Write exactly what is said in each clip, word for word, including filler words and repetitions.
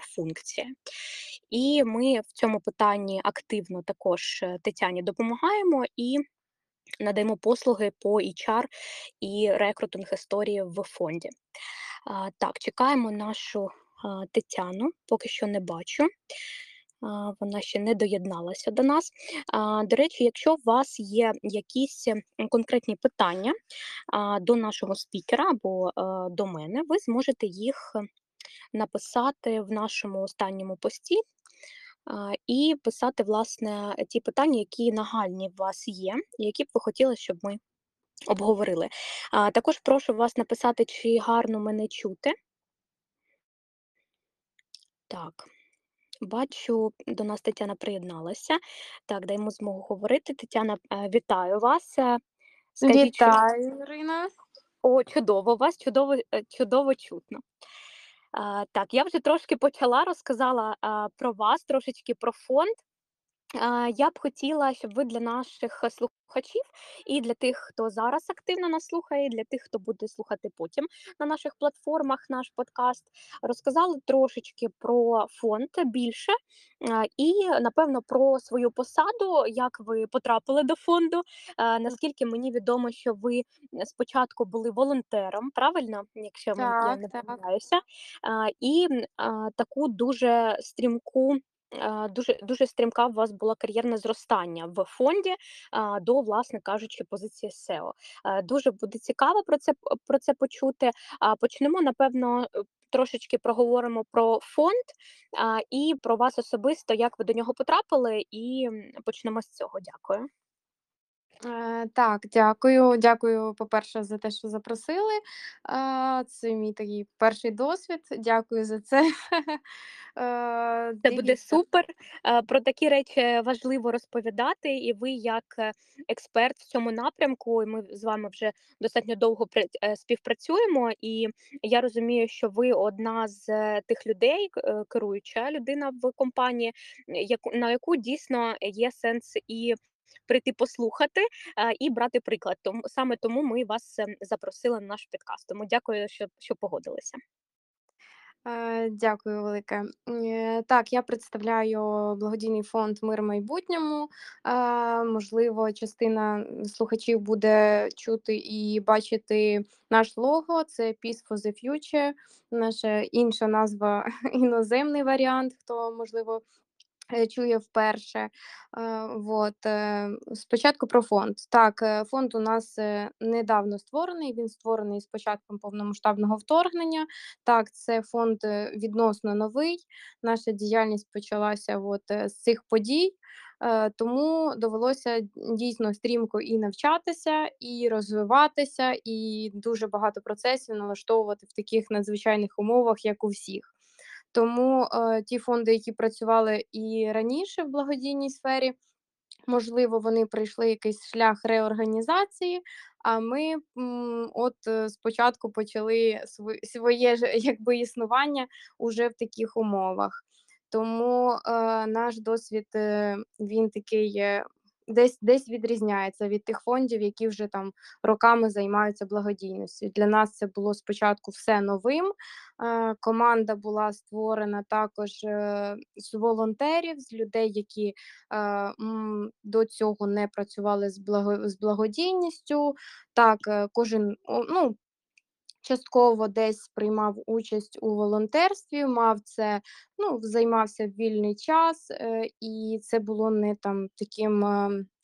функція. І ми в цьому питанні активно також Тетяні допомагаємо і надаємо послуги по ейч ар і рекрутинг історії в фонді. Так, чекаємо нашу Тетяну, поки що не бачу. Вона ще не доєдналася до нас. До речі, якщо у вас є якісь конкретні питання до нашого спікера або до мене, ви зможете їх написати в нашому останньому пості і писати, власне, ті питання, які нагальні у вас є, які б ви хотіли, щоб ми обговорили. Також прошу вас написати, чи гарно мене чути. Так. Бачу, до нас Тетяна приєдналася. Так, даємо змогу говорити. Тетяна, вітаю вас. Скажіть, вітаю, що... Ірина. О, чудово, вас чудово, чудово чутно. Так, я вже трошки почала, розказала про вас, трошечки про фонд. Я б хотіла, щоб ви для наших слухачів і для тих, хто зараз активно нас слухає, і для тих, хто буде слухати потім на наших платформах наш подкаст, розказали трошечки про фонд більше і, напевно, про свою посаду, як ви потрапили до фонду. Наскільки мені відомо, що ви спочатку були волонтером, правильно, якщо так, я не помиляюся, і таку дуже стрімку Дуже, дуже стрімка у вас була кар'єрне зростання в фонді до, власне кажучи, позиції сео. Дуже буде цікаво про це, про це почути. Почнемо, напевно, трошечки проговоримо про фонд і про вас особисто, як ви до нього потрапили, і почнемо з цього. Дякую. Так, дякую. Дякую, по-перше, за те, що запросили. Це мій такий перший досвід. Дякую за це. Це буде супер. Про такі речі важливо розповідати, і ви як експерт в цьому напрямку, і ми з вами вже достатньо довго співпрацюємо, і я розумію, що ви одна з тих людей, керуюча людина в компанії, на яку дійсно є сенс і прийти послухати і брати приклад. Тому, саме тому ми вас запросили на наш підкаст. Тому дякую, що, що погодилися. Дякую велике. Так, я представляю благодійний фонд «Мир майбутньому». Можливо, частина слухачів буде чути і бачити наш лого. Це «Peace for the future», наша інша назва, іноземний варіант, хто, можливо, чує вперше. От. Спочатку про фонд. Так, фонд у нас недавно створений, він створений з початком повномасштабного вторгнення. Так, це фонд відносно новий, наша діяльність почалася от з цих подій, тому довелося дійсно стрімко і навчатися, і розвиватися, і дуже багато процесів налаштовувати в таких надзвичайних умовах, як у всіх. Тому е, ті фонди, які працювали і раніше в благодійній сфері, можливо, вони пройшли якийсь шлях реорганізації, а ми м, от спочатку почали св- своє якби, існування уже в таких умовах. Тому е, наш досвід, е, він такий е, десь, десь відрізняється від тих фондів, які вже там роками займаються благодійністю. Для нас це було спочатку все новим. Команда була створена також з волонтерів, з людей, які до цього не працювали з благодійністю. Так, кожен, ну, частково десь приймав участь у волонтерстві, мав це, ну, займався в вільний час, і це було не там таким,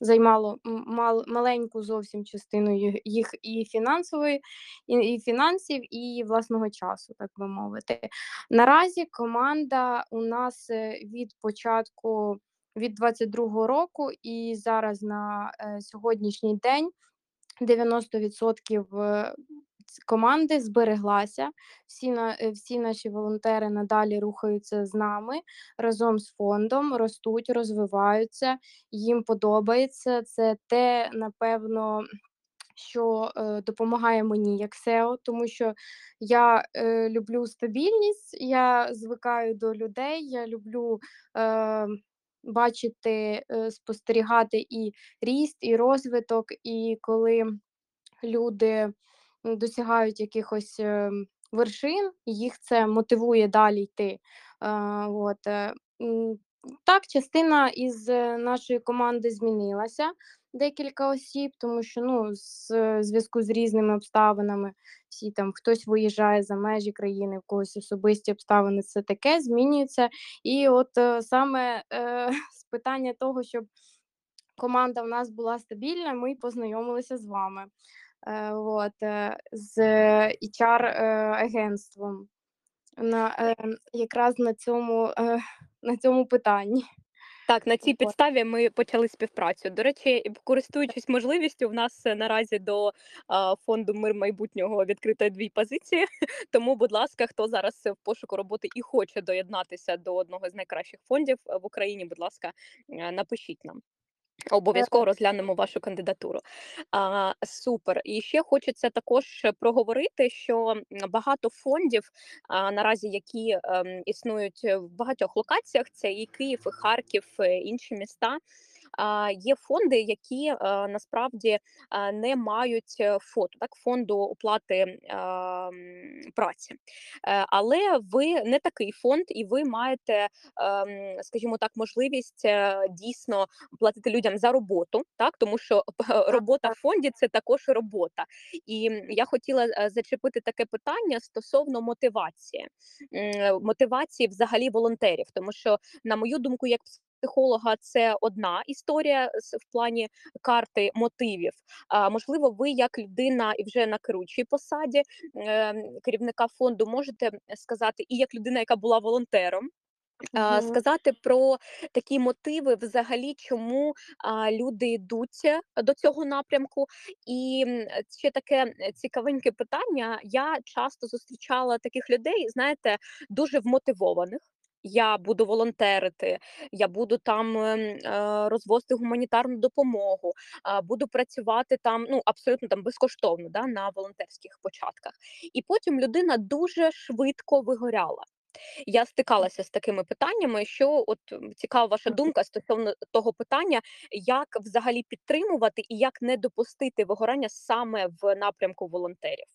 займало мал, маленьку зовсім частину їх і фінансової, і, і фінансів, і власного часу, так би мовити. Наразі команда у нас від початку, від двадцять другого року і зараз на сьогоднішній день дев'яносто відсотків команди збереглася, всі, на, всі наші волонтери надалі рухаються з нами, разом з фондом, ростуть, розвиваються, їм подобається. Це те, напевно, що е, допомагає мені як сео, тому що я е, люблю стабільність, я звикаю до людей, я люблю... Е, бачити, спостерігати і ріст, і розвиток, і коли люди досягають якихось вершин, їх це мотивує далі йти. От. Так, частина із нашої команди змінилася, декілька осіб, тому що, ну, з зв'язку з різними обставинами, всі там, хтось виїжджає за межі країни, в когось особисті обставини, це таке, змінюється. І от саме е, з питання того, щоб команда у нас була стабільна, ми познайомилися з вами, е, от, з ейч ар-агентством. На е, якраз на цьому е, на цьому питанні. Так, на цій підставі ми почали співпрацю. До речі, користуючись можливістю, в нас наразі до а, фонду «Мир майбутнього» відкрито дві позиції, тому, будь ласка, хто зараз в пошуку роботи і хоче доєднатися до одного з найкращих фондів в Україні, будь ласка, напишіть нам. Обов'язково розглянемо вашу кандидатуру. А, супер. І ще хочеться також проговорити, що багато фондів а, наразі, які а, існують в багатьох локаціях, це і Київ, і Харків, і інші міста, а, є фонди, які а, насправді а, не мають фото, так, фонду оплати а, праці. А, але ви не такий фонд, і ви маєте, а, скажімо так, можливість а, дійсно платити людям за роботу, так, тому що робота в фонді – це також робота. І я хотіла зачепити таке питання стосовно мотивації. Мотивації взагалі волонтерів, тому що, на мою думку, як психолога, це одна історія в плані карти мотивів. А, можливо, ви як людина і вже на керуючій посаді е, керівника фонду можете сказати, і як людина, яка була волонтером, Mm-hmm. сказати про такі мотиви взагалі, чому люди йдуть до цього напрямку. І ще таке цікавеньке питання. Я часто зустрічала таких людей, знаєте, дуже вмотивованих. Я буду волонтерити, я буду там розвозити гуманітарну допомогу, буду працювати там, ну, абсолютно там безкоштовно, да, на волонтерських початках. І потім людина дуже швидко вигоряла. Я стикалася з такими питаннями, що от цікава ваша думка стосовно того питання, як взагалі підтримувати і як не допустити вигорання саме в напрямку волонтерів?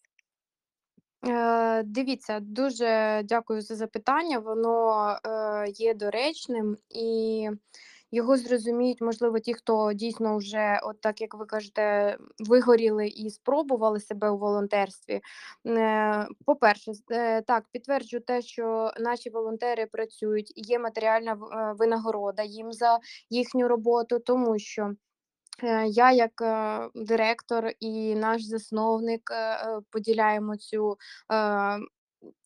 Е, дивіться, дуже дякую за запитання, воно е, є доречним і його зрозуміють, можливо, ті, хто дійсно вже, от так як ви кажете, вигоріли і спробували себе у волонтерстві. По-перше, так, підтверджую те, що наші волонтери працюють, є матеріальна винагорода їм за їхню роботу, тому що я як директор і наш засновник поділяємо цю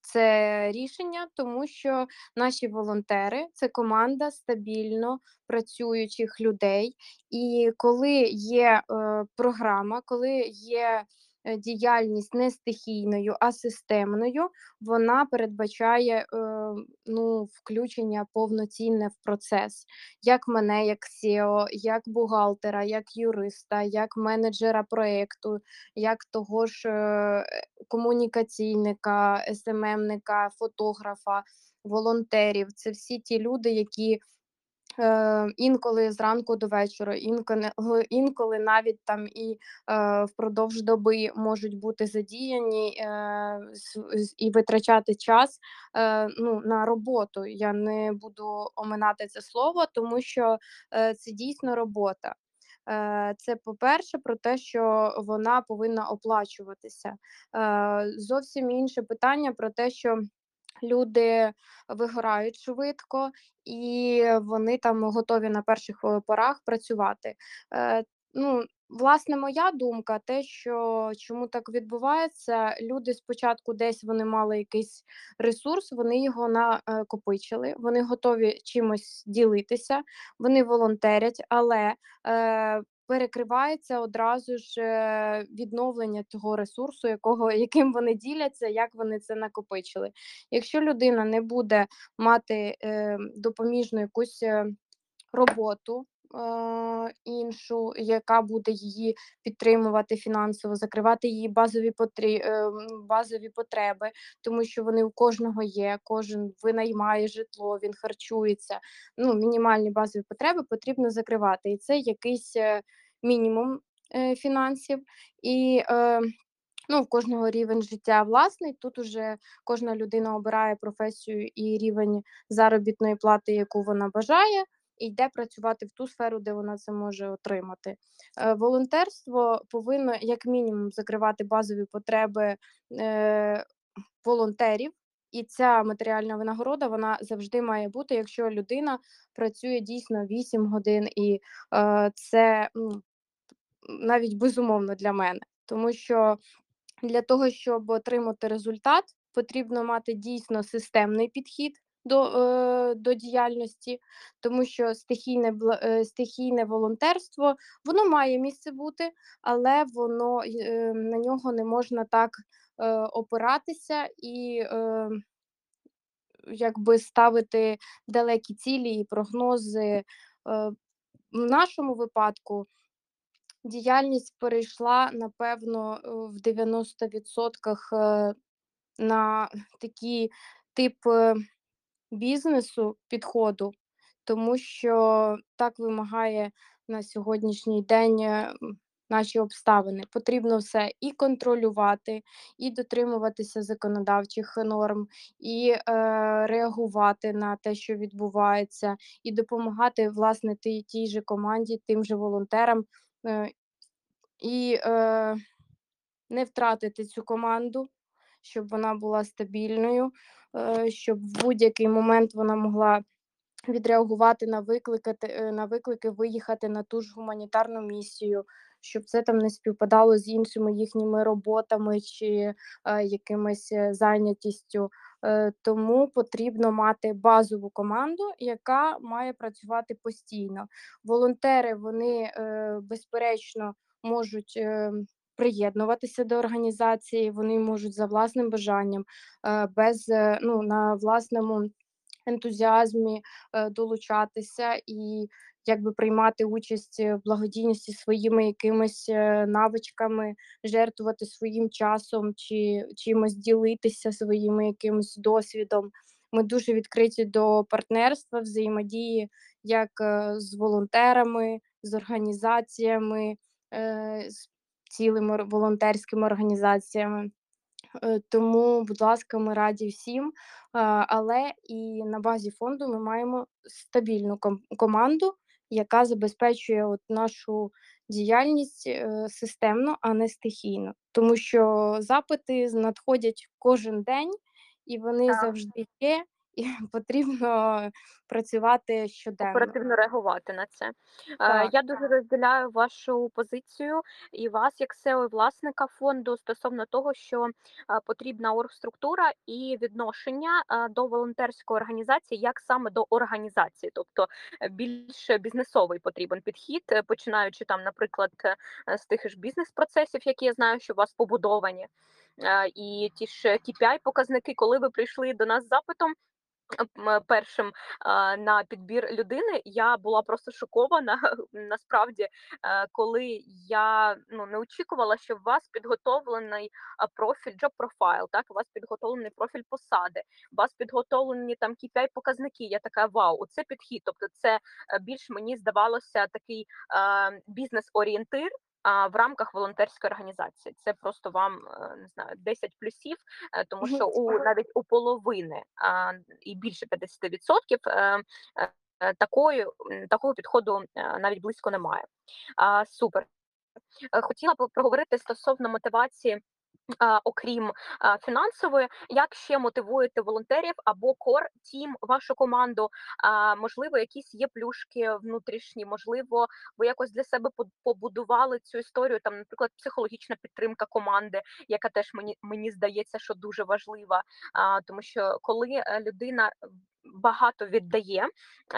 це рішення, тому що наші волонтери – це команда стабільно працюючих людей. І коли є е, програма, коли є діяльність не стихійною, а системною, вона передбачає е, ну, включення повноцінне в процес. Як мене, як сі і о, як бухгалтера, як юриста, як менеджера проєкту, як того ж е, комунікаційника, ес ем емника, фотографа, волонтерів. Це всі ті люди, які інколи зранку до вечора, інколи, інколи навіть там і е, впродовж доби можуть бути задіяні е, і витрачати час е, ну, на роботу. Я не буду оминати це слово, тому що е, це дійсно робота. Це, по-перше, про те, що вона повинна оплачуватися. Е, зовсім інше питання про те, що люди вигорають швидко і вони там готові на перших порах працювати. Е, ну, власне, моя думка, те, що чому так відбувається, люди спочатку десь вони мали якийсь ресурс, вони його накопичили, вони готові чимось ділитися, вони волонтерять, але е, перекривається одразу ж відновлення того ресурсу, якого, яким вони діляться, як вони це накопичили. Якщо людина не буде мати е, допоміжну якусь роботу е, іншу, яка буде її підтримувати фінансово, закривати її базові, потрі, е, базові потреби, тому що вони у кожного є, кожен винаймає житло, він харчується. Ну, мінімальні базові потреби потрібно закривати. І це якийсь мінімум е, фінансів. І е, Ну, в кожного рівень життя власний. Тут уже кожна людина обирає професію і рівень заробітної плати, яку вона бажає, і йде працювати в ту сферу, де вона це може отримати. Волонтерство повинно, як мінімум, закривати базові потреби волонтерів. І ця матеріальна винагорода, вона завжди має бути, якщо людина працює дійсно вісім годин, і е, це ну, навіть безумовно для мене. Тому що для того, щоб отримати результат, потрібно мати дійсно системний підхід до, е, до діяльності, тому що стихійне, е, стихійне волонтерство, воно має місце бути, але воно, е, на нього не можна так опиратися і е, якби ставити далекі цілі і прогнози. Е, в нашому випадку діяльність перейшла, напевно, в дев'яносто відсотків на такий тип бізнесу, підходу, тому що так вимагає на сьогоднішній день наші обставини. Потрібно все і контролювати, і дотримуватися законодавчих норм, і е, реагувати на те, що відбувається, і допомагати, власне, тій, тій же команді, тим же волонтерам, е, і е, не втратити цю команду, щоб вона була стабільною, е, щоб в будь-який момент вона могла відреагувати на виклики, на виклики, виїхати на ту ж гуманітарну місію, щоб це там не співпадало з іншими їхніми роботами чи е, якимись зайнятістю. Е, тому потрібно мати базову команду, яка має працювати постійно. Волонтери, вони е, безперечно можуть е, приєднуватися до організації, вони можуть за власним бажанням, е, без, е, ну, на власному ентузіазмі е, долучатися і якби приймати участь в благодійності своїми якимись навичками, жертвувати своїм часом чи чимось ділитися своїми якимось досвідом. Ми дуже відкриті до партнерства, взаємодії як з волонтерами, з організаціями, з цілими волонтерськими організаціями. Тому, будь ласка, ми раді всім, але і на базі фонду ми маємо стабільну команду, яка забезпечує от нашу діяльність системно, а не стихійно. Тому що запити надходять кожен день, і вони так завжди є, і потрібно працювати щоденно. Оперативно реагувати на це. Так. Я дуже розділяю вашу позицію і вас, як сео і власника фонду, стосовно того, що потрібна оргструктура і відношення до волонтерської організації, як саме до організації. Тобто більш бізнесовий потрібен підхід, починаючи там, наприклад, з тих ж бізнес-процесів, які я знаю, що у вас побудовані, і ті ж кей пі ай-показники, коли ви прийшли до нас з запитом першим на підбір людини, я була просто шокована, насправді, коли я ну, не очікувала, що у вас підготовлений профіль, job profile, так, у вас підготовлений профіль посади, у вас підготовлені там кей пі ай-показники, я така, вау, це підхід, тобто це більш мені здавалося такий е, бізнес-орієнтир, а в рамках волонтерської організації. Це просто вам, не знаю, десять плюсів, тому що у навіть у половини і більше п'ятдесят відсотків такої, такого підходу навіть близько немає. Супер. Хотіла б проговорити стосовно мотивації, окрім фінансової, як ще мотивуєте волонтерів або кор тім, вашу команду? Можливо, якісь є плюшки внутрішні, можливо, ви якось для себе побудували цю історію, там, наприклад, психологічна підтримка команди, яка теж мені, мені здається, що дуже важлива, тому що коли людина багато віддає,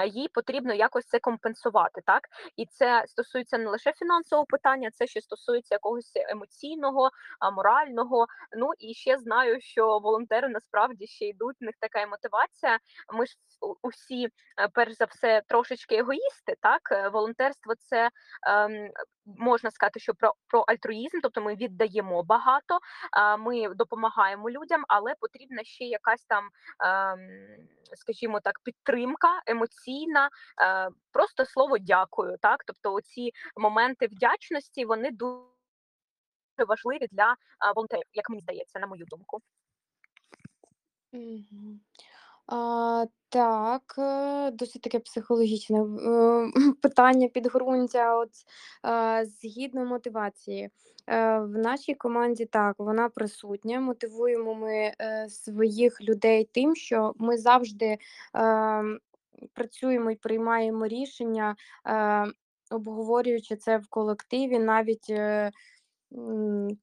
їй потрібно якось це компенсувати, так? І це стосується не лише фінансового питання, це ще стосується якогось емоційного, морального. Ну і ще знаю, що волонтери насправді ще йдуть, в них така мотивація. Ми ж усі, перш за все, трошечки егоїсти, так? Волонтерство це, ем, можна сказати, що про, про альтруїзм, тобто ми віддаємо багато, е, ми допомагаємо людям, але потрібна ще якась там, ем, скажімо так, підтримка емоційна, е, просто слово «дякую», так? Тобто оці моменти вдячності, вони дуже важливі для волонтерів, як мені здається, на мою думку. Угу. А, так, досить таке психологічне питання підґрунтя, от згідно мотивації. В нашій команді так, вона присутня. Мотивуємо ми своїх людей тим, що ми завжди працюємо і приймаємо рішення, обговорюючи це в колективі, навіть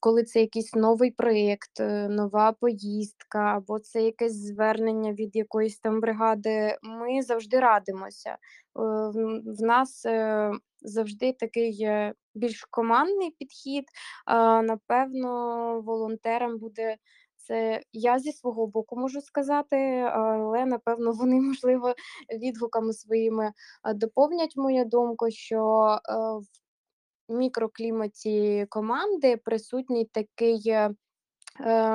коли це якийсь новий проєкт, нова поїздка, або це якесь звернення від якоїсь там бригади, ми завжди радимося. В нас завжди такий більш командний підхід, напевно, волонтерам буде... Це я зі свого боку можу сказати, але, напевно, вони, можливо, відгуками своїми доповнять мою думку, що в мікрокліматі команди присутній такий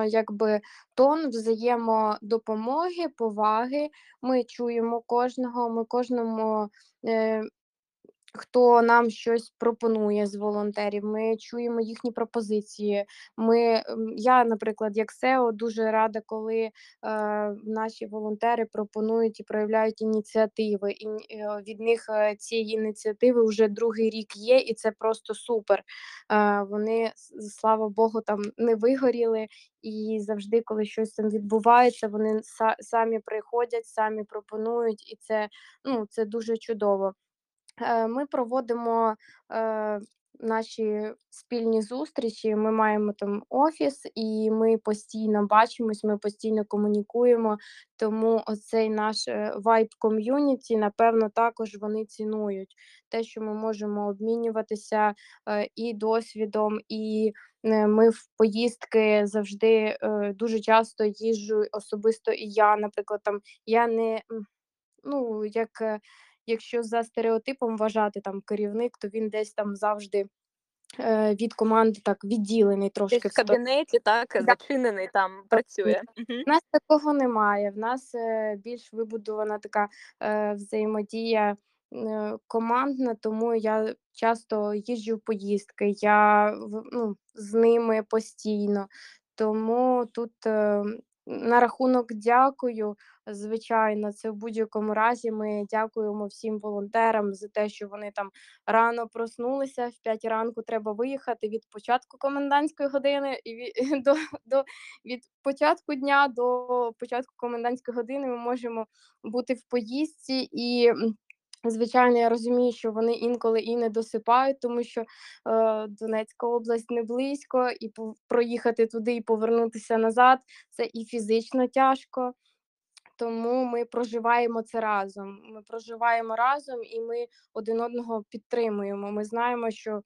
якби тон взаємодопомоги, поваги. Ми чуємо кожного, ми кожному... хто нам щось пропонує з волонтерів, ми чуємо їхні пропозиції. Ми, я, наприклад, як сео, дуже рада, коли е, наші волонтери пропонують і проявляють ініціативи. І е, від них е, ці ініціативи вже другий рік є, і це просто супер. Е, вони, слава Богу, там не вигоріли, і завжди, коли щось там відбувається, вони са- самі приходять, самі пропонують, і це, ну, це дуже чудово. Ми проводимо е, наші спільні зустрічі, ми маємо там офіс, і ми постійно бачимось, ми постійно комунікуємо, тому оцей наш вайб-ком'юніті, напевно, також вони цінують. Те, що ми можемо обмінюватися е, і досвідом, і е, ми в поїздки завжди е, дуже часто їжджу, особисто і я, наприклад, там, я не, ну, як... Якщо за стереотипом вважати там керівник, то він десь там завжди е, від команди так відділений трошки. Десь в кабінеті, так, так, зачинений там, працює. У нас такого немає. В нас е, більш вибудована така е, взаємодія е, командна, тому я часто їжджу в поїздки, я ну, з ними постійно. Тому тут... Е, На рахунок дякую, звичайно, це в будь-якому разі. Ми дякуємо всім волонтерам за те, що вони там рано проснулися, в п'ять ранку треба виїхати від початку комендантської години і від, до, до, від початку дня до початку комендантської години ми можемо бути в поїздці і... Звичайно, я розумію, що вони інколи і не досипають, тому що е, Донецька область не близько, і проїхати туди і повернутися назад – це і фізично тяжко. Тому ми проживаємо це разом. Ми проживаємо разом, і ми один одного підтримуємо. Ми знаємо, що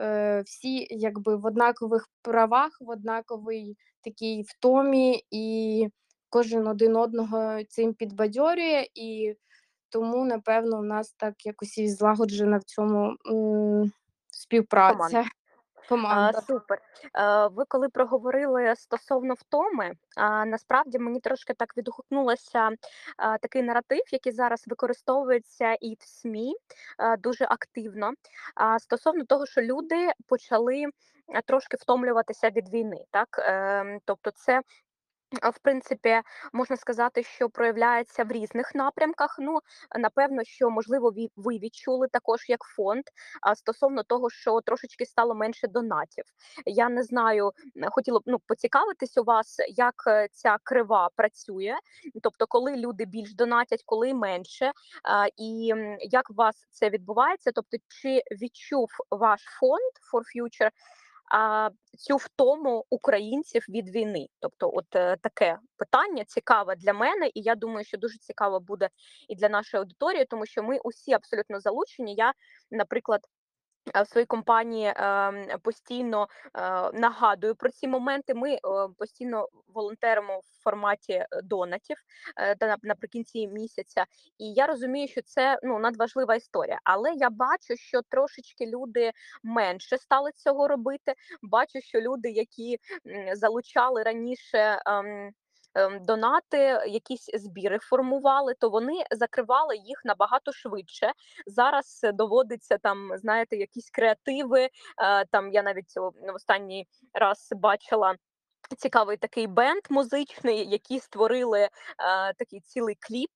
е, всі якби в однакових правах, в однаковій такій втомі, і кожен один одного цим підбадьорює, і тому, напевно, у нас так якось і злагоджена в цьому м- співпраця. Команда. Команда. А, супер. А, ви коли проговорили стосовно втоми, а, насправді мені трошки так відгукнулося а, такий наратив, який зараз використовується і в СМІ а, дуже активно. А, стосовно того, що люди почали трошки втомлюватися від війни. Так? А, тобто це... В принципі, можна сказати, що проявляється в різних напрямках. Ну, напевно, що, можливо, ви відчули також як фонд стосовно того, що трошечки стало менше донатів. Я не знаю, хотіла б ну, поцікавитись у вас, як ця крива працює, тобто коли люди більш донатять, коли менше, і як у вас це відбувається, тобто чи відчув ваш фонд For Future А цю втому українців від війни? Тобто от таке питання цікаве для мене, і я думаю, що дуже цікаво буде і для нашої аудиторії, тому що ми усі абсолютно залучені. Я, наприклад, в своїй компанії е, постійно е, нагадую про ці моменти. Ми е, постійно волонтеримо в форматі донатів е, та наприкінці місяця. І я розумію, що це ну, надважлива історія. Але я бачу, що трошечки люди менше стали цього робити. Бачу, що люди, які залучали раніше... Е, донати, якісь збіри формували, то вони закривали їх набагато швидше. Зараз доводиться там, знаєте, якісь креативи. Там я навіть в останній раз бачила цікавий такий бенд музичний, які створили такий цілий кліп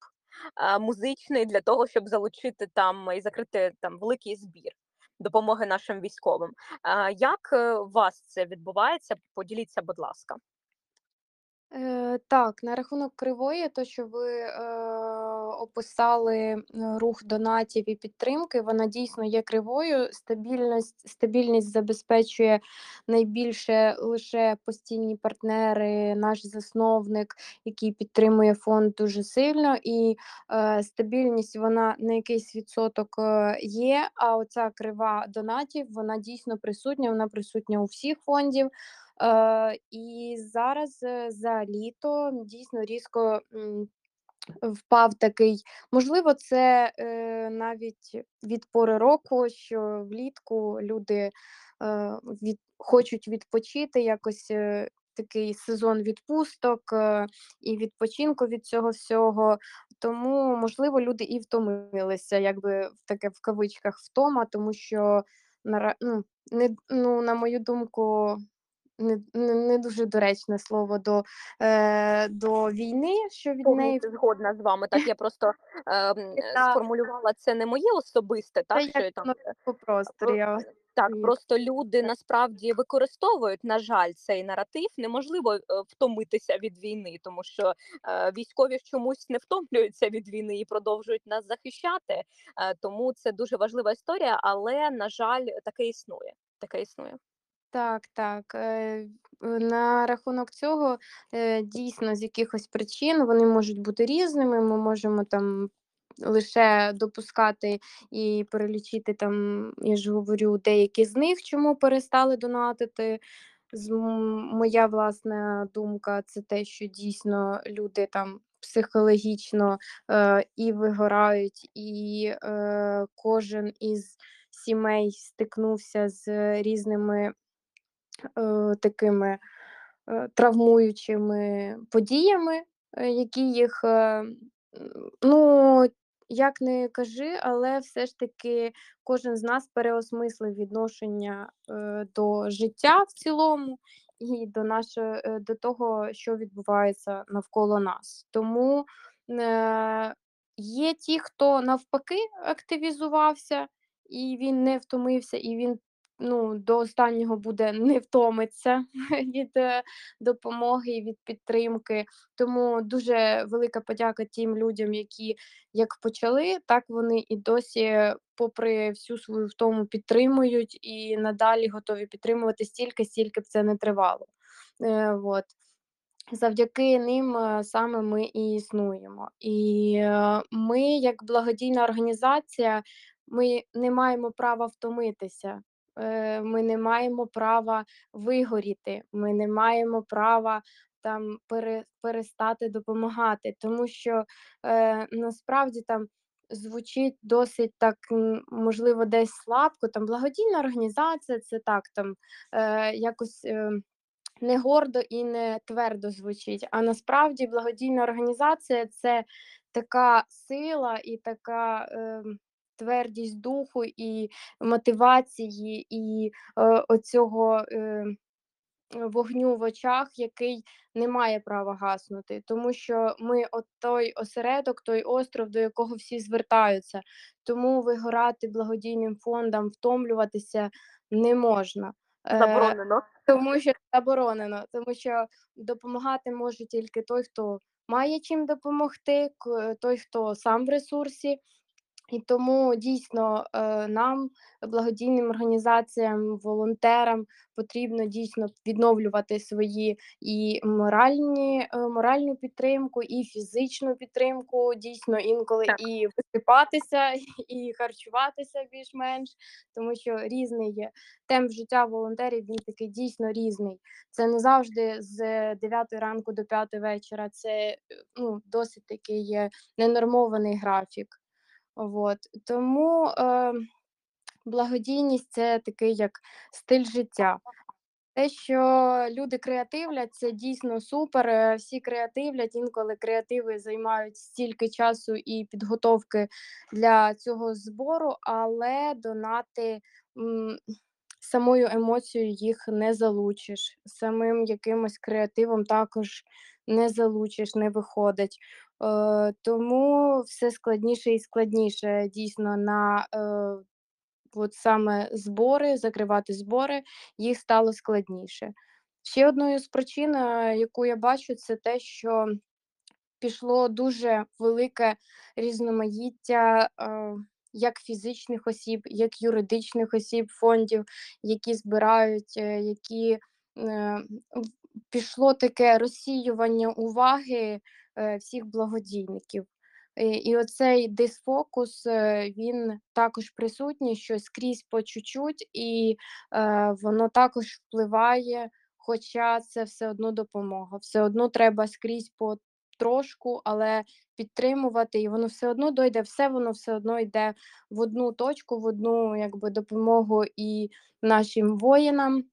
музичний для того, щоб залучити там і закрити там великий збір допомоги нашим військовим. Як у вас це відбувається? Поділіться, будь ласка. Е, так, на рахунок Кривої, то, що ви е, описали рух донатів і підтримки, вона дійсно є кривою. Стабільність, стабільність забезпечує найбільше лише постійні партнери, наш засновник, який підтримує фонд дуже сильно. І е, стабільність, вона на якийсь відсоток є, а оця крива донатів, вона дійсно присутня, вона присутня у всіх фондів. Uh, і зараз за літо дійсно різко впав такий, можливо, це е, навіть від пори року, що влітку люди е, від, хочуть відпочити, якось е, такий сезон відпусток е, і відпочинку від цього всього, тому, можливо, люди і втомилися, якби таке в кавичках втома, тому що, на, ну, не, ну, на мою думку, Не, не дуже доречне слово до, е, до війни, що від Повністю неї... згодна з вами, так, я просто е, сформулювала, це не моє особисте, так, це що я там... Просто, я... Так, і... просто люди насправді використовують, на жаль, цей наратив, неможливо втомитися від війни, тому що е, військові чомусь не втомлюються від війни і продовжують нас захищати, е, тому це дуже важлива історія, але, на жаль, таке існує, таке існує. Так, так. На рахунок цього, дійсно, з якихось причин вони можуть бути різними, ми можемо там лише допускати і перелічити, там, я ж говорю, деякі з них, чому перестали донатити. Моя власна думка – це те, що дійсно люди там психологічно е, і вигорають, і е, кожен із сімей стикнувся з різними такими травмуючими подіями, які їх, ну, як не кажи, але все ж таки кожен з нас переосмислив відношення до життя в цілому і до нашого, до того, що відбувається навколо нас. Тому є ті, хто навпаки активізувався, і він не втомився, і він, ну, до останнього буде не втомиться від допомоги і від підтримки. Тому дуже велика подяка тим людям, які як почали, так вони і досі попри всю свою втому підтримують і надалі готові підтримувати стільки, стільки б це не тривало. Е, вот. Завдяки ним саме ми і існуємо. І е, ми, як благодійна організація, ми не маємо права втомитися. Ми не маємо права вигоріти, ми не маємо права там пере, перестати допомагати, тому що е, насправді там звучить досить так, можливо, десь слабко, там благодійна організація, це так, там е, якось е, не гордо і не твердо звучить, а насправді благодійна організація – це така сила і така... Е, твердість духу і мотивації, і е, оцього е, вогню в очах, який не має права гаснути. Тому що ми от той осередок, той остров, до якого всі звертаються. Тому вигорати благодійним фондам, втомлюватися не можна. Заборонено. Е, тому що заборонено. Тому що допомагати може тільки той, хто має чим допомогти, той, хто сам в ресурсі. І тому дійсно нам, благодійним організаціям, волонтерам, потрібно дійсно відновлювати свої і моральні, моральну підтримку, і фізичну підтримку, дійсно інколи так. І висипатися, і харчуватися більш-менш, тому що різний є. Темп життя волонтерів, він такий дійсно різний. Це не завжди з дев'ятої ранку до п'ятої вечора, це, ну, досить такий ненормований графік. От. Тому е, благодійність – це такий як стиль життя. Те, що люди креативлять, це дійсно супер, всі креативлять, інколи креативи займають стільки часу і підготовки для цього збору, але донати м, самою емоцією їх не залучиш, самим якимось креативом також не залучиш, не виходить. Е, тому все складніше і складніше дійсно на е, от саме збори, закривати збори, їх стало складніше. Ще одною з причин, яку я бачу, це те, що пішло дуже велике різноманіття як фізичних осіб, як юридичних осіб, фондів, які збирають, які... Пішло таке розсіювання уваги всіх благодійників. І оцей дисфокус, він також присутній, що скрізь по чуть-чуть, і е, воно також впливає, хоча це все одно допомога. Все одно треба скрізь по трошку, але підтримувати, і воно все одно дойде, все воно все одно йде в одну точку, в одну якби допомогу і нашим воїнам,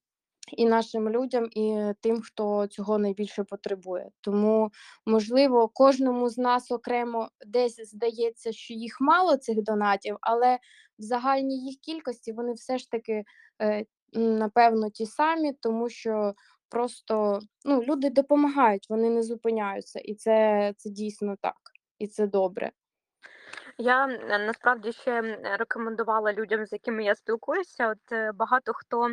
і нашим людям, і тим, хто цього найбільше потребує. Тому, можливо, кожному з нас окремо десь здається, що їх мало, цих донатів, але в загальній їх кількості вони все ж таки, напевно, ті самі, тому що просто ну, люди допомагають, вони не зупиняються, і це, це дійсно так, і це добре. Я насправді ще рекомендувала людям, з якими я спілкуюся. От багато хто,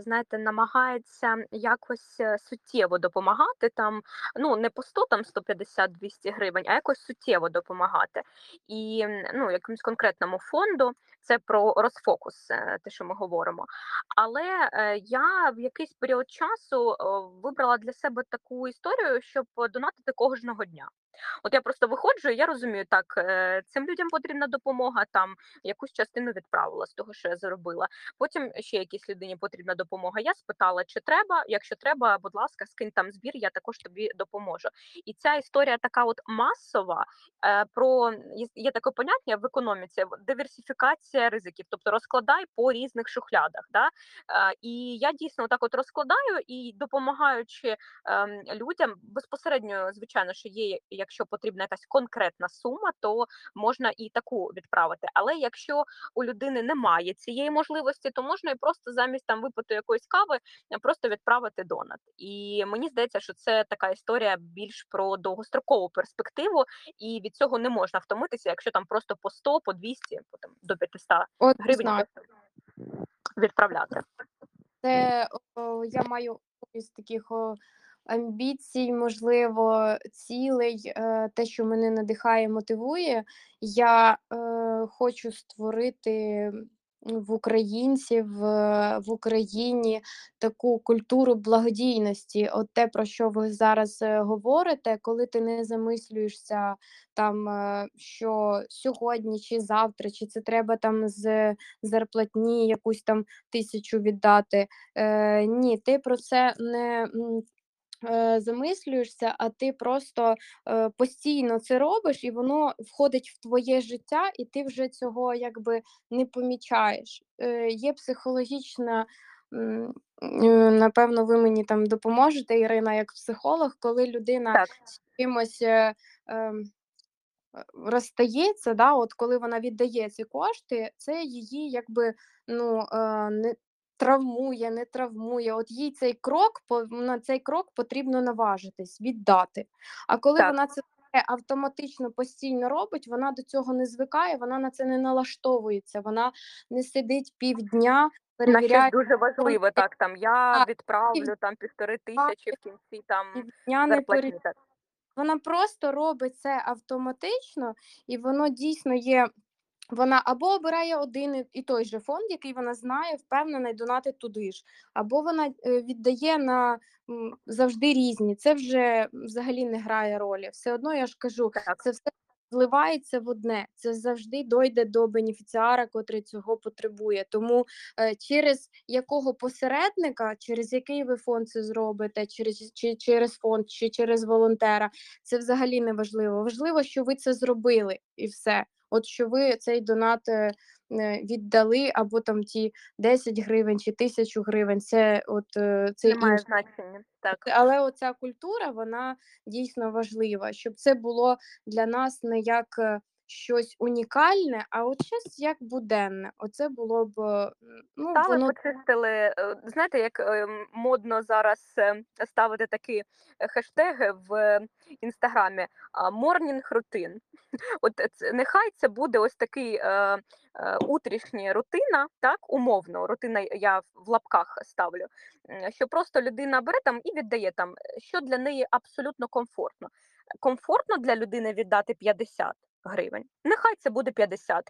знаєте, намагається якось суттєво допомагати там, ну не по сто там сто п'ятдесят двісті гривень, а якось суттєво допомагати. І ну якомусь конкретному фонду це про розфокус, те, що ми говоримо. Але я в якийсь період часу вибрала для себе таку історію, щоб донатити кожного дня. От я просто виходжу, і я розумію, так, цим людям потрібна допомога, там якусь частину відправила з того, що я заробила. Потім ще якійсь людині потрібна допомога. Я спитала, чи треба, якщо треба, будь ласка, скинь там збір, я також тобі допоможу. І ця історія така от масова, про, є таке поняття в економіці, диверсифікація ризиків, тобто розкладай по різних шухлядах. Да? І я дійсно так от розкладаю і допомагаючи людям, безпосередньо, звичайно, що є як якщо потрібна якась конкретна сума, то можна і таку відправити. Але якщо у людини немає цієї можливості, то можна і просто замість там випити якоїсь кави просто відправити донат. І мені здається, що це така історія більш про довгострокову перспективу, і від цього не можна втомитися, якщо там просто по сто, по двісті, потім до п'ятсот от, гривень знаю. Відправляти. Це о, я маю із таких... О... амбіцій, можливо, цілей, те, що мене надихає, мотивує. Я е, хочу створити в українців, в Україні таку культуру благодійності. От те, про що ви зараз говорите, коли ти не замислюєшся там, що сьогодні чи завтра, чи це треба там з зарплатні якусь там тисячу віддати. Е, ні, ти про це не... замислюєшся, а ти просто е, постійно це робиш, і воно входить в твоє життя, і ти вже цього якби не помічаєш. Е, є психологічна, е, напевно, ви мені там допоможете, Ірина, як психолог, коли людина так. з чимось е, е, розстається, да, от коли вона віддає ці кошти, це її якби ну, е, не травмує, не травмує. От їй цей крок, на цей крок потрібно наважитись, віддати. А коли так. вона це автоматично, постійно робить, вона до цього не звикає, вона на це не налаштовується, вона не сидить півдня, перевіряє. Це дуже важливо, так, там, я відправлю там півтори тисячі в кінці там зарплатні. Вона просто робить це автоматично, і воно дійсно є... Вона або обирає один і той же фонд, який вона знає, впевнена, і донатить туди ж, або вона віддає на завжди різні. Це вже взагалі не грає ролі. Все одно, я ж кажу, це все зливається в одне. Це завжди дойде до бенефіціара, котрий цього потребує. Тому через якого посередника, через який ви фонд це зробите, через, чи через фонд, чи через волонтера, це взагалі не важливо. Важливо, що ви це зробили, і все. от що ви цей донат віддали, або там ті десять гривень чи тисячу гривень, це от це має значення. Так. Але оця культура, вона дійсно важлива, щоб це було для нас не як щось унікальне, а от щось як буденне. Оце було б... Ну, стали, воно... почистили. Знаєте, як модно зараз ставити такі хештеги в Інстаграмі «Morning routine». От нехай це буде ось такий утрішня рутина, так, умовно, рутина я в лапках ставлю, що просто людина бере там і віддає там, що для неї абсолютно комфортно. Комфортно для людини віддати п'ятдесят гривень. Нехай це буде п'ятдесят,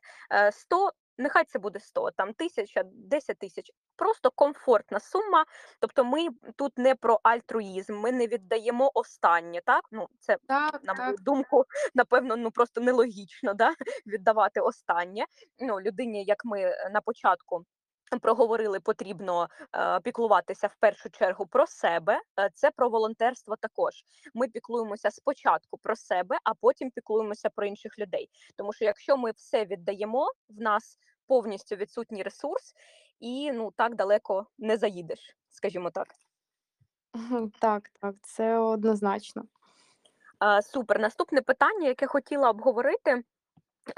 сто, нехай це буде сто, там тисяча, десять тисяч. Просто комфортна сума. Тобто ми тут не про альтруїзм, ми не віддаємо останнє, так? Ну, це, так, на мою так. думку, напевно, ну просто нелогічно, да? Віддавати останнє. Ну, людині, як ми на початку проговорили, потрібно е, піклуватися в першу чергу про себе, це про волонтерство також. Ми піклуємося спочатку про себе, а потім піклуємося про інших людей. Тому що якщо ми все віддаємо, в нас повністю відсутній ресурс, і ну так далеко не заїдеш, скажімо так. Так, так, це однозначно. Е, супер. Наступне питання, яке хотіла обговорити.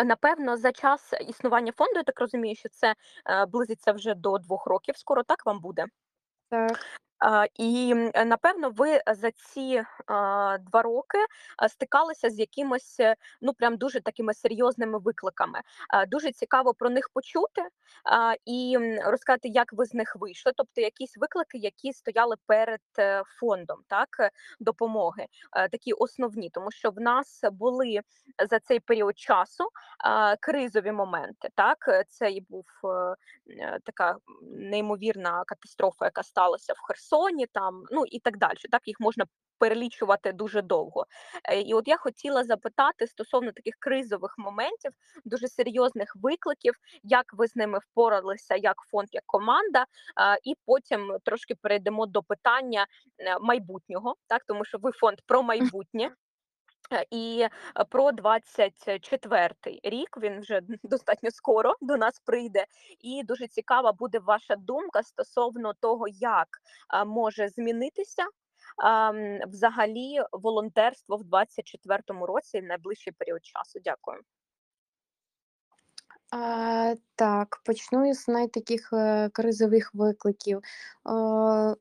Напевно, за час існування фонду, я так розумію, що це близиться вже до двох років, скоро так вам буде? Так. І, напевно, ви за ці два роки стикалися з якимось, ну, прям дуже такими серйозними викликами. Дуже цікаво про них почути і розказати, як ви з них вийшли, тобто якісь виклики, які стояли перед фондом, так, допомоги, такі основні, тому що в нас були за цей період часу кризові моменти, так, це і був така неймовірна катастрофа, яка сталася в Херсоні, Соні там, ну і так далі. Так, їх можна перелічувати дуже довго. І от я хотіла запитати стосовно таких кризових моментів, дуже серйозних викликів, як ви з ними впоралися, як фонд, як команда, і потім трошки перейдемо до питання майбутнього, так, тому що ви фонд про майбутнє. І про двадцять четвертий рік, він вже достатньо скоро до нас прийде, і дуже цікава буде ваша думка стосовно того, як може змінитися взагалі волонтерство в двадцять четвертому році в найближчий період часу. Дякую. А, так, почну з найтаких е, кризових викликів. Е,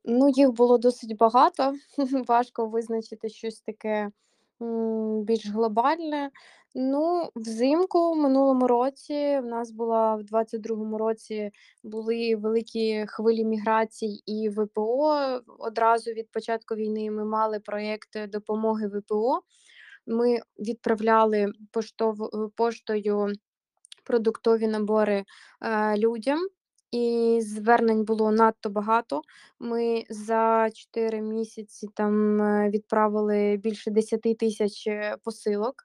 ну, їх було досить багато, важко визначити щось таке більш глобальне. Ну, взимку, в минулому році, в нас була в двадцять другому році були великі хвилі міграцій і ВПО. Одразу від початку війни ми мали проєкт допомоги ВПО. Ми відправляли поштов... поштою продуктові набори е, людям. І звернень було надто багато. Ми за чотири місяці там відправили більше десять тисяч посилок.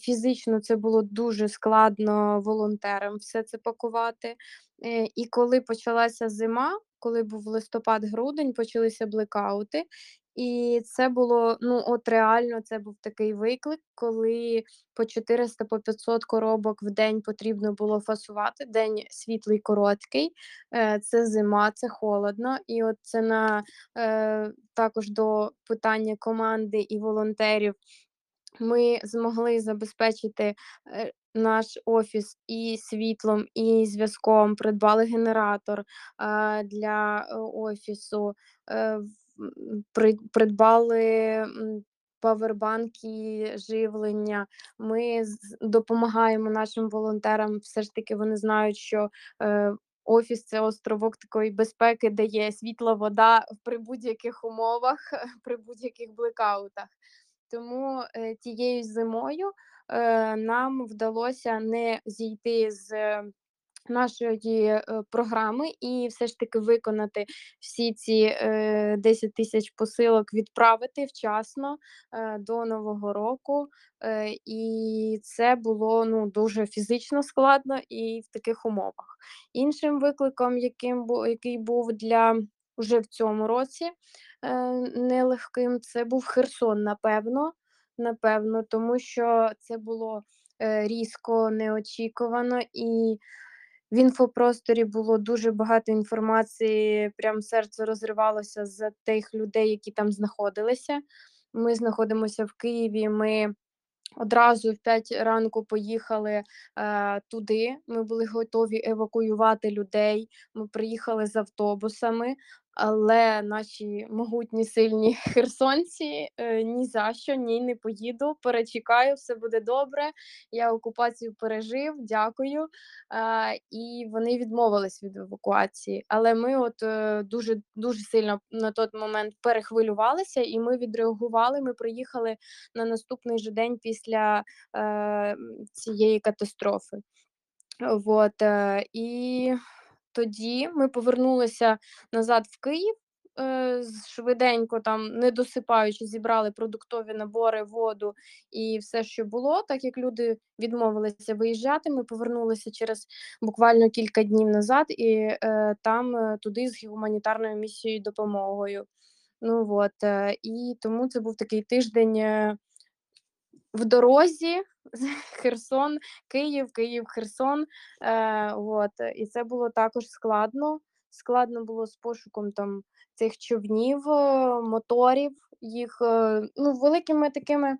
Фізично це було дуже складно волонтерам все це пакувати. І коли почалася зима, коли був листопад-грудень, почалися блекаути. І це було, ну от реально це був такий виклик, коли по чотириста, по п'ятсот коробок в день потрібно було фасувати. День світлий, короткий, це зима, це холодно. І от це на, також до питання команди і волонтерів. Ми змогли забезпечити наш офіс і світлом, і зв'язком, придбали генератор для офісу, придбали павербанки, живлення. Ми допомагаємо нашим волонтерам, все ж таки вони знають, що офіс – це островок такої безпеки, де є світло, вода при будь-яких умовах, при будь-яких блекаутах. Тому тією зимою нам вдалося не зійти з нашої програми і все ж таки виконати всі ці десять тисяч посилок, відправити вчасно до Нового року. І це було, ну, дуже фізично складно і в таких умовах. Іншим викликом, яким, який був для вже в цьому році нелегким, це був Херсон, напевно, напевно, тому що це було різко, неочікувано, і в інфопросторі було дуже багато інформації, прям серце розривалося за тих людей, які там знаходилися. Ми знаходимося в Києві, ми одразу в п'ять ранку поїхали е, туди, ми були готові евакуювати людей, ми приїхали з автобусами, але наші могутні, сильні херсонці е, ні за що, ні, не поїду, перечекаю, все буде добре, я окупацію пережив, дякую. Е, і вони відмовились від евакуації, але ми от е, дуже, дуже сильно на той момент перехвилювалися, і ми відреагували, ми приїхали на наступний же день після е, цієї катастрофи. От, е, і... Тоді ми повернулися назад в Київ, швиденько там, не досипаючи, зібрали продуктові набори, воду і все, що було. Так як люди відмовилися виїжджати, ми повернулися через буквально кілька днів назад і е, там туди з гуманітарною місією і допомогою. Ну от, е, і тому це був такий тиждень е, в дорозі. Херсон, Київ, Київ, Херсон. Е, от. І це було також складно. Складно було з пошуком там цих човнів, моторів, їх ну, великими такими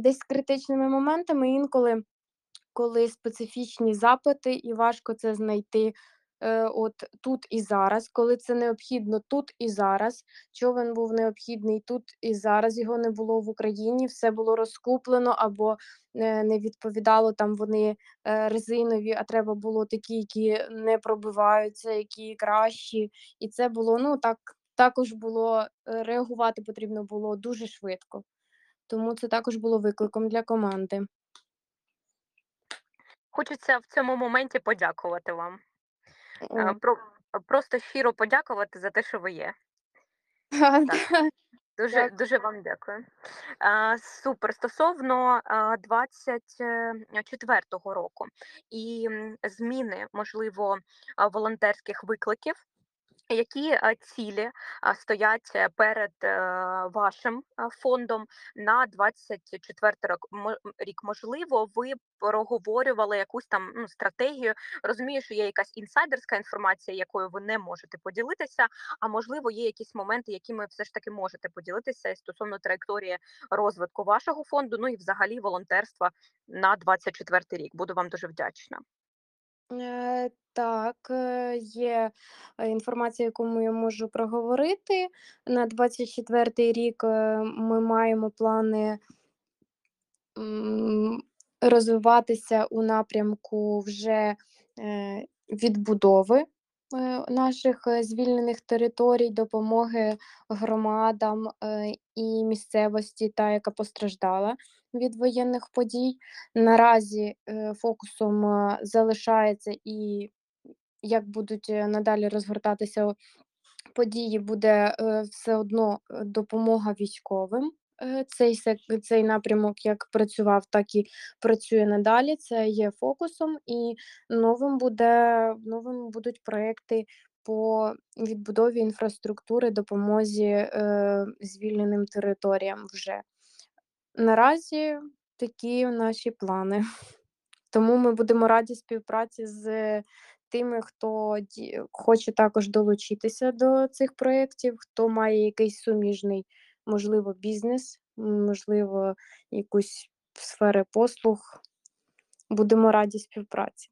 десь критичними моментами. Інколи, коли специфічні запити, і важко це знайти е, от тут і зараз, коли це необхідно тут і зараз. Човен був необхідний тут і зараз, його не було в Україні, все було розкуплено або не відповідало, там вони резинові, а треба було такі, які не пробиваються, які кращі. І це було, ну так, також було, реагувати потрібно було дуже швидко. Тому це також було викликом для команди. Хочеться в цьому моменті подякувати вам. Mm. Про, просто щиро подякувати за те, що ви є. Дуже, так. Дуже вам дякую. А, супер. Стосовно двадцять четвертого року і зміни, можливо, волонтерських викликів, які цілі стоять перед вашим фондом на двадцять четвертий рік? Можливо, ви проговорювали якусь там ну, стратегію, розумію, що є якась інсайдерська інформація, якою ви не можете поділитися, а можливо, є якісь моменти, якими все ж таки можете поділитися стосовно траєкторії розвитку вашого фонду, ну і взагалі волонтерства на двадцять четвертий рік. Буду вам дуже вдячна. Так, є інформація, яку я можу проговорити. На двадцять четвертий рік ми маємо плани розвиватися у напрямку вже відбудови наших звільнених територій, допомоги громадам і місцевості, та, яка постраждала від воєнних подій. Наразі фокусом залишається і як будуть надалі розгортатися події, буде все одно допомога військовим. Цей, цей напрямок як працював, так і працює надалі. Це є фокусом, і новим буде, новим будуть проекти по відбудові інфраструктури, допомозі е, звільненим територіям вже. Наразі такі наші плани. Тому ми будемо раді співпраці з тими, хто хоче також долучитися до цих проєктів, хто має якийсь суміжний, можливо, бізнес, можливо, якусь сферу послуг. Будемо раді співпраці.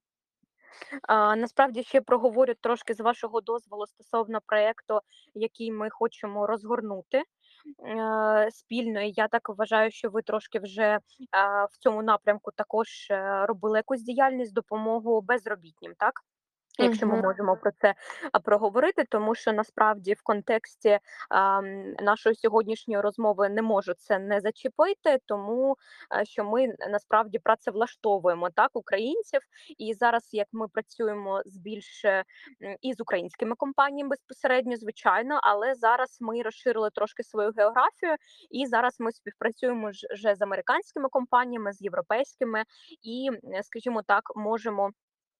А, насправді ще проговорю трошки з вашого дозволу стосовно проєкту, який ми хочемо розгорнути спільно, і я так вважаю, що ви трошки вже в цьому напрямку також робили якусь діяльність, допомогу безробітнім, так? Якщо ми можемо про це проговорити, тому що насправді в контексті а, нашої сьогоднішньої розмови не можу це не зачепити, тому що ми насправді працевлаштовуємо так українців, і зараз як ми працюємо з більш із українськими компаніями безпосередньо, звичайно, але зараз ми розширили трошки свою географію, і зараз ми співпрацюємо вже з американськими компаніями, з європейськими, і, скажімо так, можемо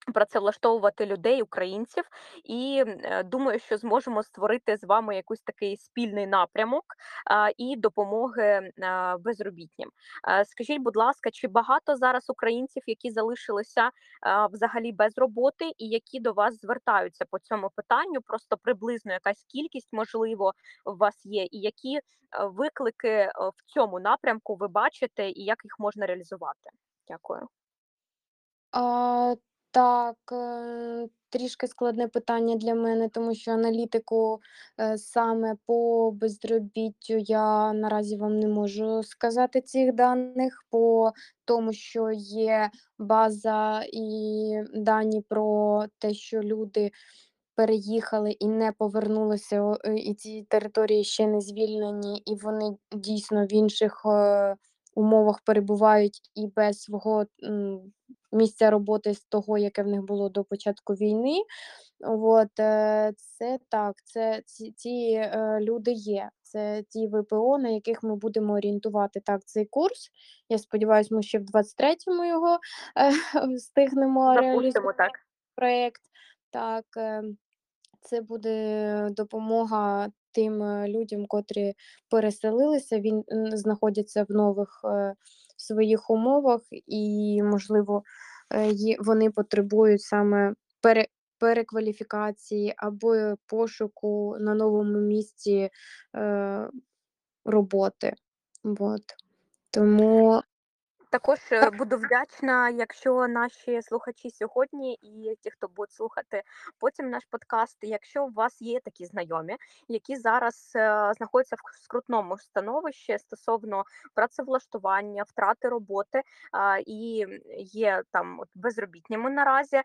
працевлаштовувати людей, українців, і е, думаю, що зможемо створити з вами якийсь такий спільний напрямок е, і допомоги е, безробітнім. Е, скажіть, будь ласка, чи багато зараз українців, які залишилися е, взагалі без роботи, і які до вас звертаються по цьому питанню? Просто приблизно якась кількість, можливо, у вас є, і які виклики в цьому напрямку ви бачите, і як їх можна реалізувати? Дякую. А... Так, трішки складне питання для мене, тому що аналітику саме по безробіттю я наразі вам не можу сказати цих даних, по тому, що є база і дані про те, що люди переїхали і не повернулися, і ці території ще не звільнені, і вони дійсно в інших умовах перебувають і без свого місця роботи з того, яке в них було до початку війни. От, це так, це ці, ці люди є, це ті ВПО, на яких ми будемо орієнтувати так цей курс. Я сподіваюся, ми ще в двадцять третьому його встигнемо реалізувати проєкт. Так, це буде допомога тим людям, котрі переселилися, він знаходяться в нових е, своїх умовах, і, можливо, е, вони потребують саме пере, перекваліфікації або пошуку на новому місці е, роботи. От. Тому... Також буду вдячна, якщо наші слухачі сьогодні і ті, хто будуть слухати потім наш подкаст, якщо у вас є такі знайомі, які зараз знаходяться в скрутному становищі стосовно працевлаштування, втрати роботи і є там безробітніми наразі,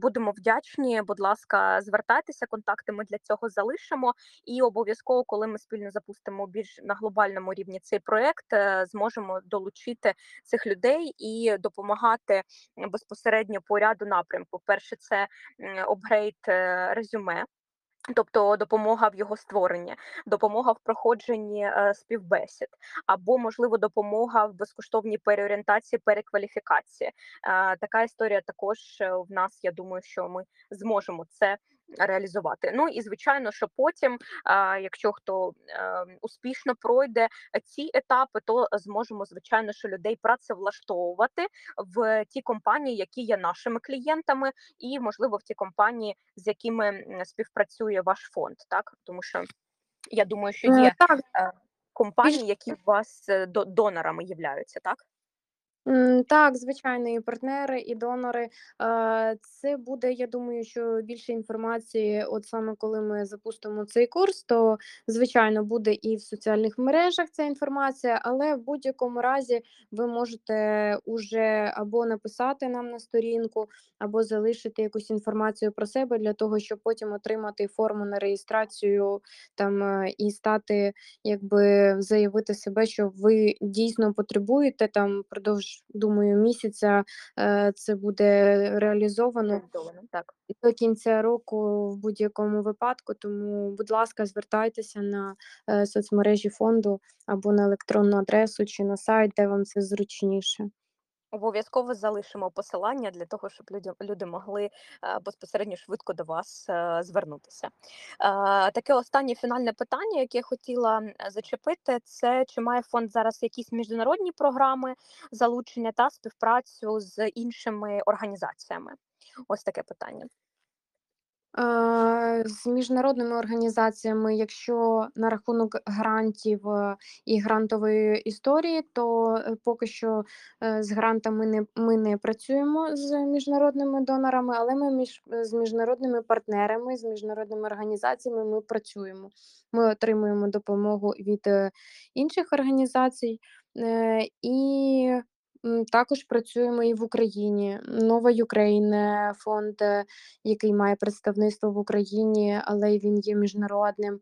будемо вдячні, будь ласка, звертайтеся, контакти ми для цього залишимо, і обов'язково, коли ми спільно запустимо більш на глобальному рівні цей проект, зможемо долучити цих людей людей і допомагати безпосередньо по ряду напрямку. Перше, це апгрейд резюме, тобто допомога в його створенні, допомога в проходженні е, співбесід, або, можливо, допомога в безкоштовній переорієнтації, перекваліфікації. Е, така історія також в нас, я думаю, що ми зможемо це реалізувати. Ну і, звичайно, що потім, е, якщо хто е, успішно пройде ці етапи, то зможемо, звичайно, що людей працевлаштовувати в ті компанії, які є нашими клієнтами, і, можливо, в ті компанії, з якими співпрацює ваш фонд, так? Тому що я думаю, що є так. компанії, які у вас донорами являються, так? Так, звичайно, і партнери, і донори. Це буде, я думаю, що більше інформації, от саме коли ми запустимо цей курс, то, звичайно, буде і в соціальних мережах ця інформація, але в будь-якому разі ви можете уже або написати нам на сторінку, або залишити якусь інформацію про себе для того, щоб потім отримати форму на реєстрацію там і стати, якби заявити себе, що ви дійсно потребуєте там продовж. Думаю, місяця це буде реалізовано так. До кінця року в будь-якому випадку, тому, будь ласка, звертайтеся на соцмережі фонду або на електронну адресу чи на сайт, де вам це зручніше. Обов'язково залишимо посилання для того, щоб люди, люди могли безпосередньо швидко до вас звернутися. Таке останнє фінальне питання, яке я хотіла зачепити, це чи має фонд зараз якісь міжнародні програми залучення та співпрацю з іншими організаціями? Ось таке питання. З міжнародними організаціями, якщо на рахунок грантів і грантової історії, то поки що з грантами не, ми не працюємо з міжнародними донорами, але ми між, з міжнародними партнерами, з міжнародними організаціями ми працюємо. Ми отримуємо допомогу від інших організацій і... Також працюємо і в Україні. Нова Україна, фонд, який має представництво в Україні, але він є міжнародним,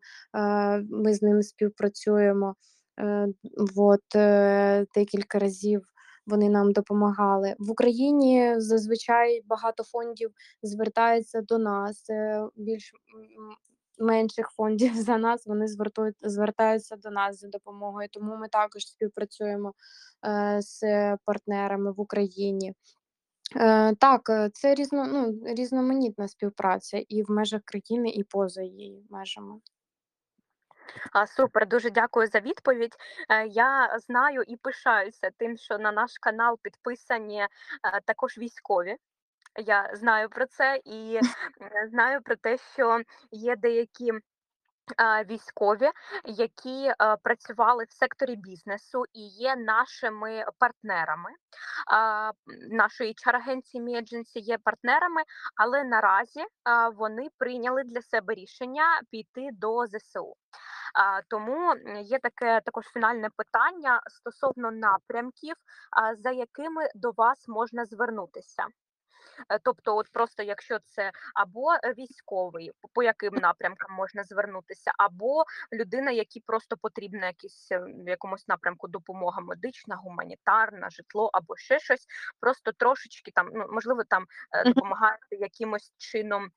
ми з ним співпрацюємо. От, декілька разів вони нам допомагали. В Україні зазвичай багато фондів звертається до нас, більш менших фондів за нас, вони звертують, звертаються до нас за допомогою, тому ми також співпрацюємо е, з партнерами в Україні. Так, це різно, ну, різноманітна співпраця і в межах країни, і поза її межами. А, супер, дуже дякую за відповідь. Е, Я знаю і пишаюся тим, що на наш канал підписані е, також військові. Я знаю про це і е, знаю про те, що є деякі е, військові, які е, працювали в секторі бізнесу і є нашими партнерами. Е, Нашої чар-агенції Мі-Едженсі є партнерами, але наразі е, вони прийняли для себе рішення піти до ЗСУ. А, тому є таке також фінальне питання стосовно напрямків, а, за якими до вас можна звернутися. Е, Тобто, от просто якщо це або військовий, по яким напрямкам можна звернутися, або людина, якій просто потрібна якісь е, в якомусь напрямку допомога медична, гуманітарна, житло або ще щось, просто трошечки там, ну можливо, там е, допомагати якимось чином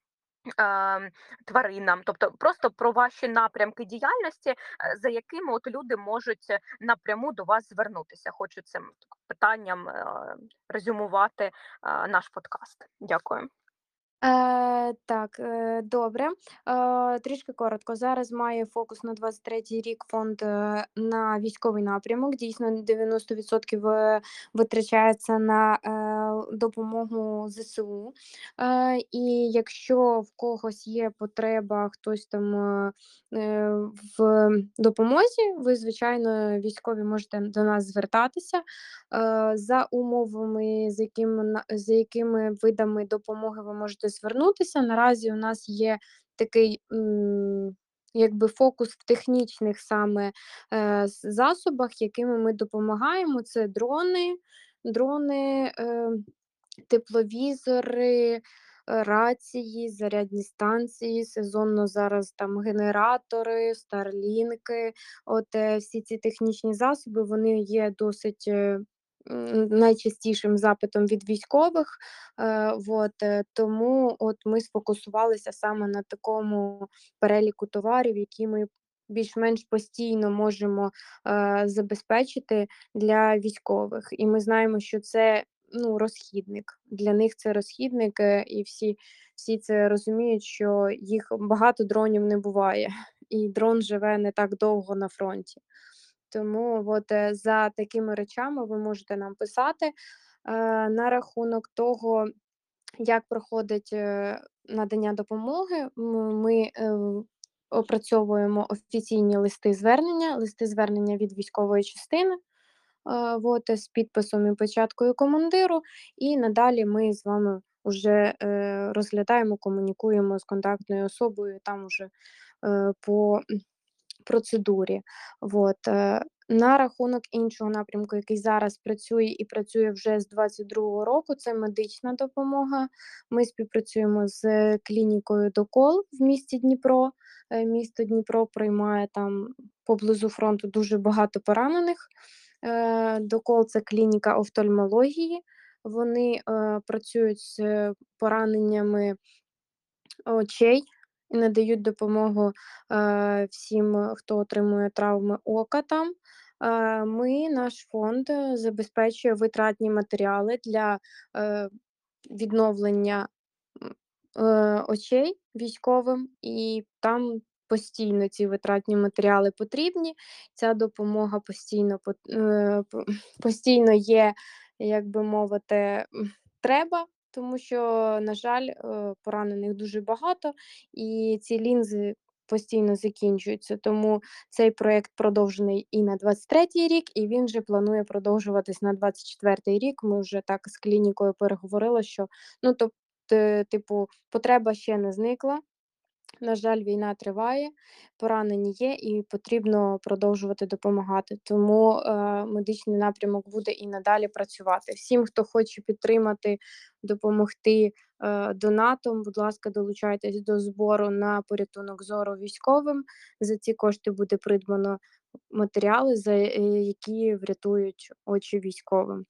тваринам, тобто просто про ваші напрямки діяльності, за якими от люди можуть напряму до вас звернутися. Хочу цим питанням резюмувати наш подкаст. Дякую. Е, так, е, добре. Е, трішки коротко. Зараз має фокус на двадцять третій рік фонд е, на військовий напрямок. Дійсно, дев'яносто відсотків витрачається на е, допомогу ЗСУ. Е, і якщо в когось є потреба, хтось там е, в допомозі, ви, звичайно, військові можете до нас звертатися. Е, за умовами, з якими, за якими видами допомоги ви можете звернутися. Наразі у нас є такий якби фокус в технічних саме е, засобах, якими ми допомагаємо. Це дрони, дрони, е, тепловізори, рації, зарядні станції, сезонно зараз там генератори, старлінки. От е, всі ці технічні засоби, вони є досить... Е, найчастішим запитом від військових, от, тому от ми сфокусувалися саме на такому переліку товарів, які ми більш-менш постійно можемо забезпечити для військових. І ми знаємо, що це ну, розхідник. Для них це розхідник, і всі, всі це розуміють, що їх багато дронів не буває, і дрон живе не так довго на фронті. Тому от, за такими речами ви можете нам писати е, на рахунок того, як проходить е, надання допомоги. Ми е, опрацьовуємо офіційні листи звернення, листи звернення від військової частини е, от, з підписом і печаткою командиру. І надалі ми з вами вже е, розглядаємо, комунікуємо з контактною особою, там вже е, по... процедурі. От. На рахунок іншого напрямку, який зараз працює і працює вже з двадцять другого року, це медична допомога. Ми співпрацюємо з клінікою Докол в місті Дніпро. Місто Дніпро приймає там поблизу фронту дуже багато поранених. Докол – це клініка офтальмології. Вони працюють з пораненнями очей, і надають допомогу е, всім, хто отримує травми ока там. Е, ми, наш фонд, забезпечує витратні матеріали для е, відновлення е, очей військовим, і там постійно ці витратні матеріали потрібні. Ця допомога постійно, е, постійно є, як би мовити, треба. Тому що, на жаль, поранених дуже багато, і ці лінзи постійно закінчуються. Тому цей проєкт продовжений і на двадцять третій рік, і він же планує продовжуватись на двадцять четвертий рік. Ми вже так з клінікою переговорили, що ну, тобто, типу, потреба ще не зникла. На жаль, війна триває, поранені є, і потрібно продовжувати допомагати. Тому е, медичний напрямок буде і надалі працювати. Всім, хто хоче підтримати, допомогти е, донатом, будь ласка, долучайтесь до збору на порятунок зору військовим. За ці кошти буде придбано матеріали, за які врятують очі військовим.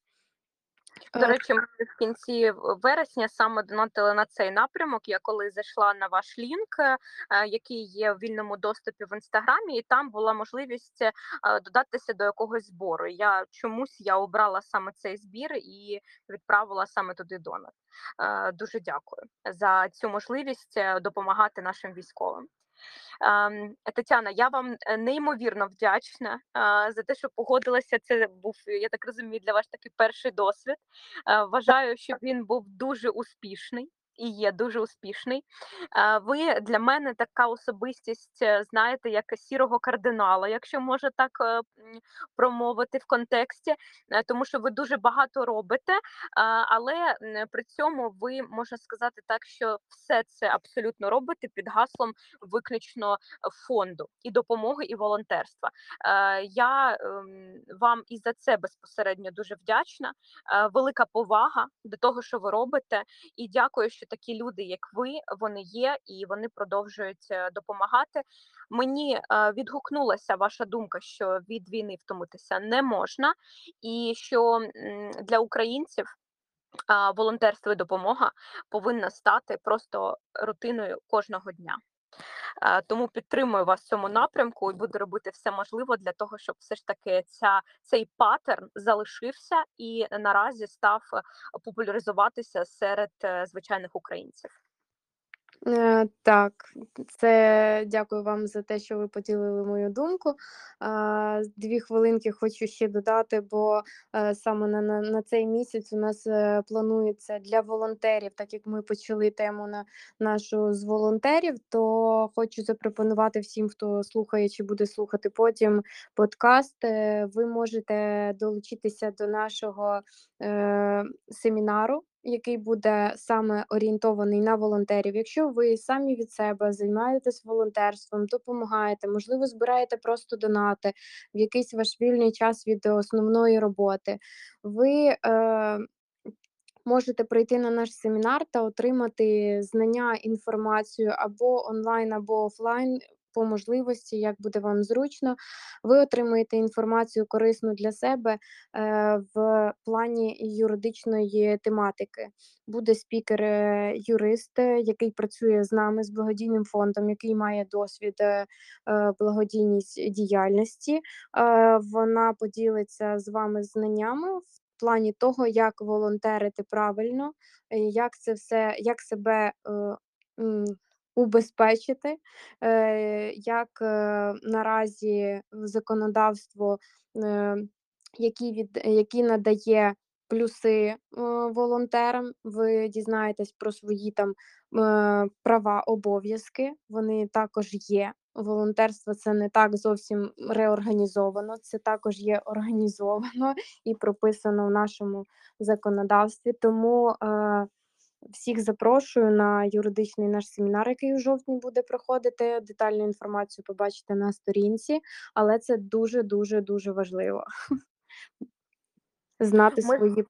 До речі, ми в кінці вересня саме донатили на цей напрямок. Я коли зайшла на ваш лінк, який є в вільному доступі в Інстаграмі, і там була можливість додатися до якогось збору. Я чомусь я обрала саме цей збір і відправила саме туди донат. Дуже дякую за цю можливість допомагати нашим військовим. Тетяна, я вам неймовірно вдячна за те, що погодилася. Це був, я так розумію, для вас такий перший досвід. Вважаю, що він був дуже успішний і є дуже успішний. Ви для мене така особистість, знаєте, як сірого кардинала, якщо можна так промовити в контексті, тому що ви дуже багато робите, але при цьому ви, можна сказати так, що все це абсолютно робите під гаслом виключно фонду і допомоги, і волонтерства. Я вам і за це безпосередньо дуже вдячна, велика повага до того, що ви робите, і дякую, що такі люди, як ви, вони є і вони продовжують допомагати. Мені відгукнулася ваша думка, що від війни втомитися не можна, і що для українців волонтерство і допомога повинна стати просто рутиною кожного дня. Тому підтримую вас в цьому напрямку і буду робити все можливе для того, щоб все ж таки ця, цей паттерн залишився і наразі став популяризуватися серед звичайних українців. Так, це дякую вам за те, що ви поділили мою думку. Дві хвилинки хочу ще додати, бо саме на, на, на цей місяць у нас планується для волонтерів, так як ми почали тему на нашу з волонтерів, то хочу запропонувати всім, хто слухає чи буде слухати потім подкаст, ви можете долучитися до нашого е, семінару, який буде саме орієнтований на волонтерів. Якщо ви самі від себе займаєтесь волонтерством, допомагаєте, можливо, збираєте просто донати в якийсь ваш вільний час від основної роботи, ви е- можете прийти на наш семінар та отримати знання, інформацію або онлайн, або офлайн, по можливості, як буде вам зручно. Ви отримаєте інформацію корисну для себе в плані юридичної тематики. Буде спікер-юрист, який працює з нами, з благодійним фондом, який має досвід благодійній діяльності. Вона поділиться з вами знаннями в плані того, як волонтерити правильно, як це все, як себе убезпечити, як наразі законодавство, які, від, які надає плюси волонтерам, ви дізнаєтесь про свої там права, обов'язки, вони також є. Волонтерство – це не так зовсім реорганізовано, це також є організовано і прописано в нашому законодавстві, тому всіх запрошую на юридичний наш семінар, який у жовтні буде проходити. Детальну інформацію побачите на сторінці, але це дуже-дуже-дуже важливо знати Ми... свої...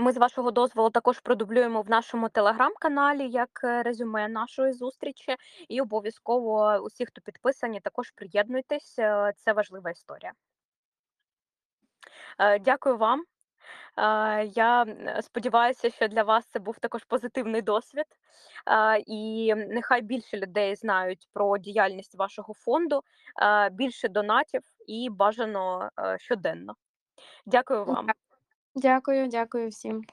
Ми, з вашого дозволу, також продублюємо в нашому телеграм-каналі як резюме нашої зустрічі. І обов'язково усі, хто підписані, також приєднуйтесь. Це важлива історія. Дякую вам. Я сподіваюся, що для вас це був також позитивний досвід, і нехай більше людей знають про діяльність вашого фонду, більше донатів і бажано щоденно. Дякую вам. Дякую, дякую всім.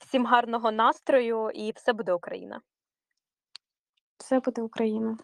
Всім гарного настрою і все буде Україна. Все буде Україна.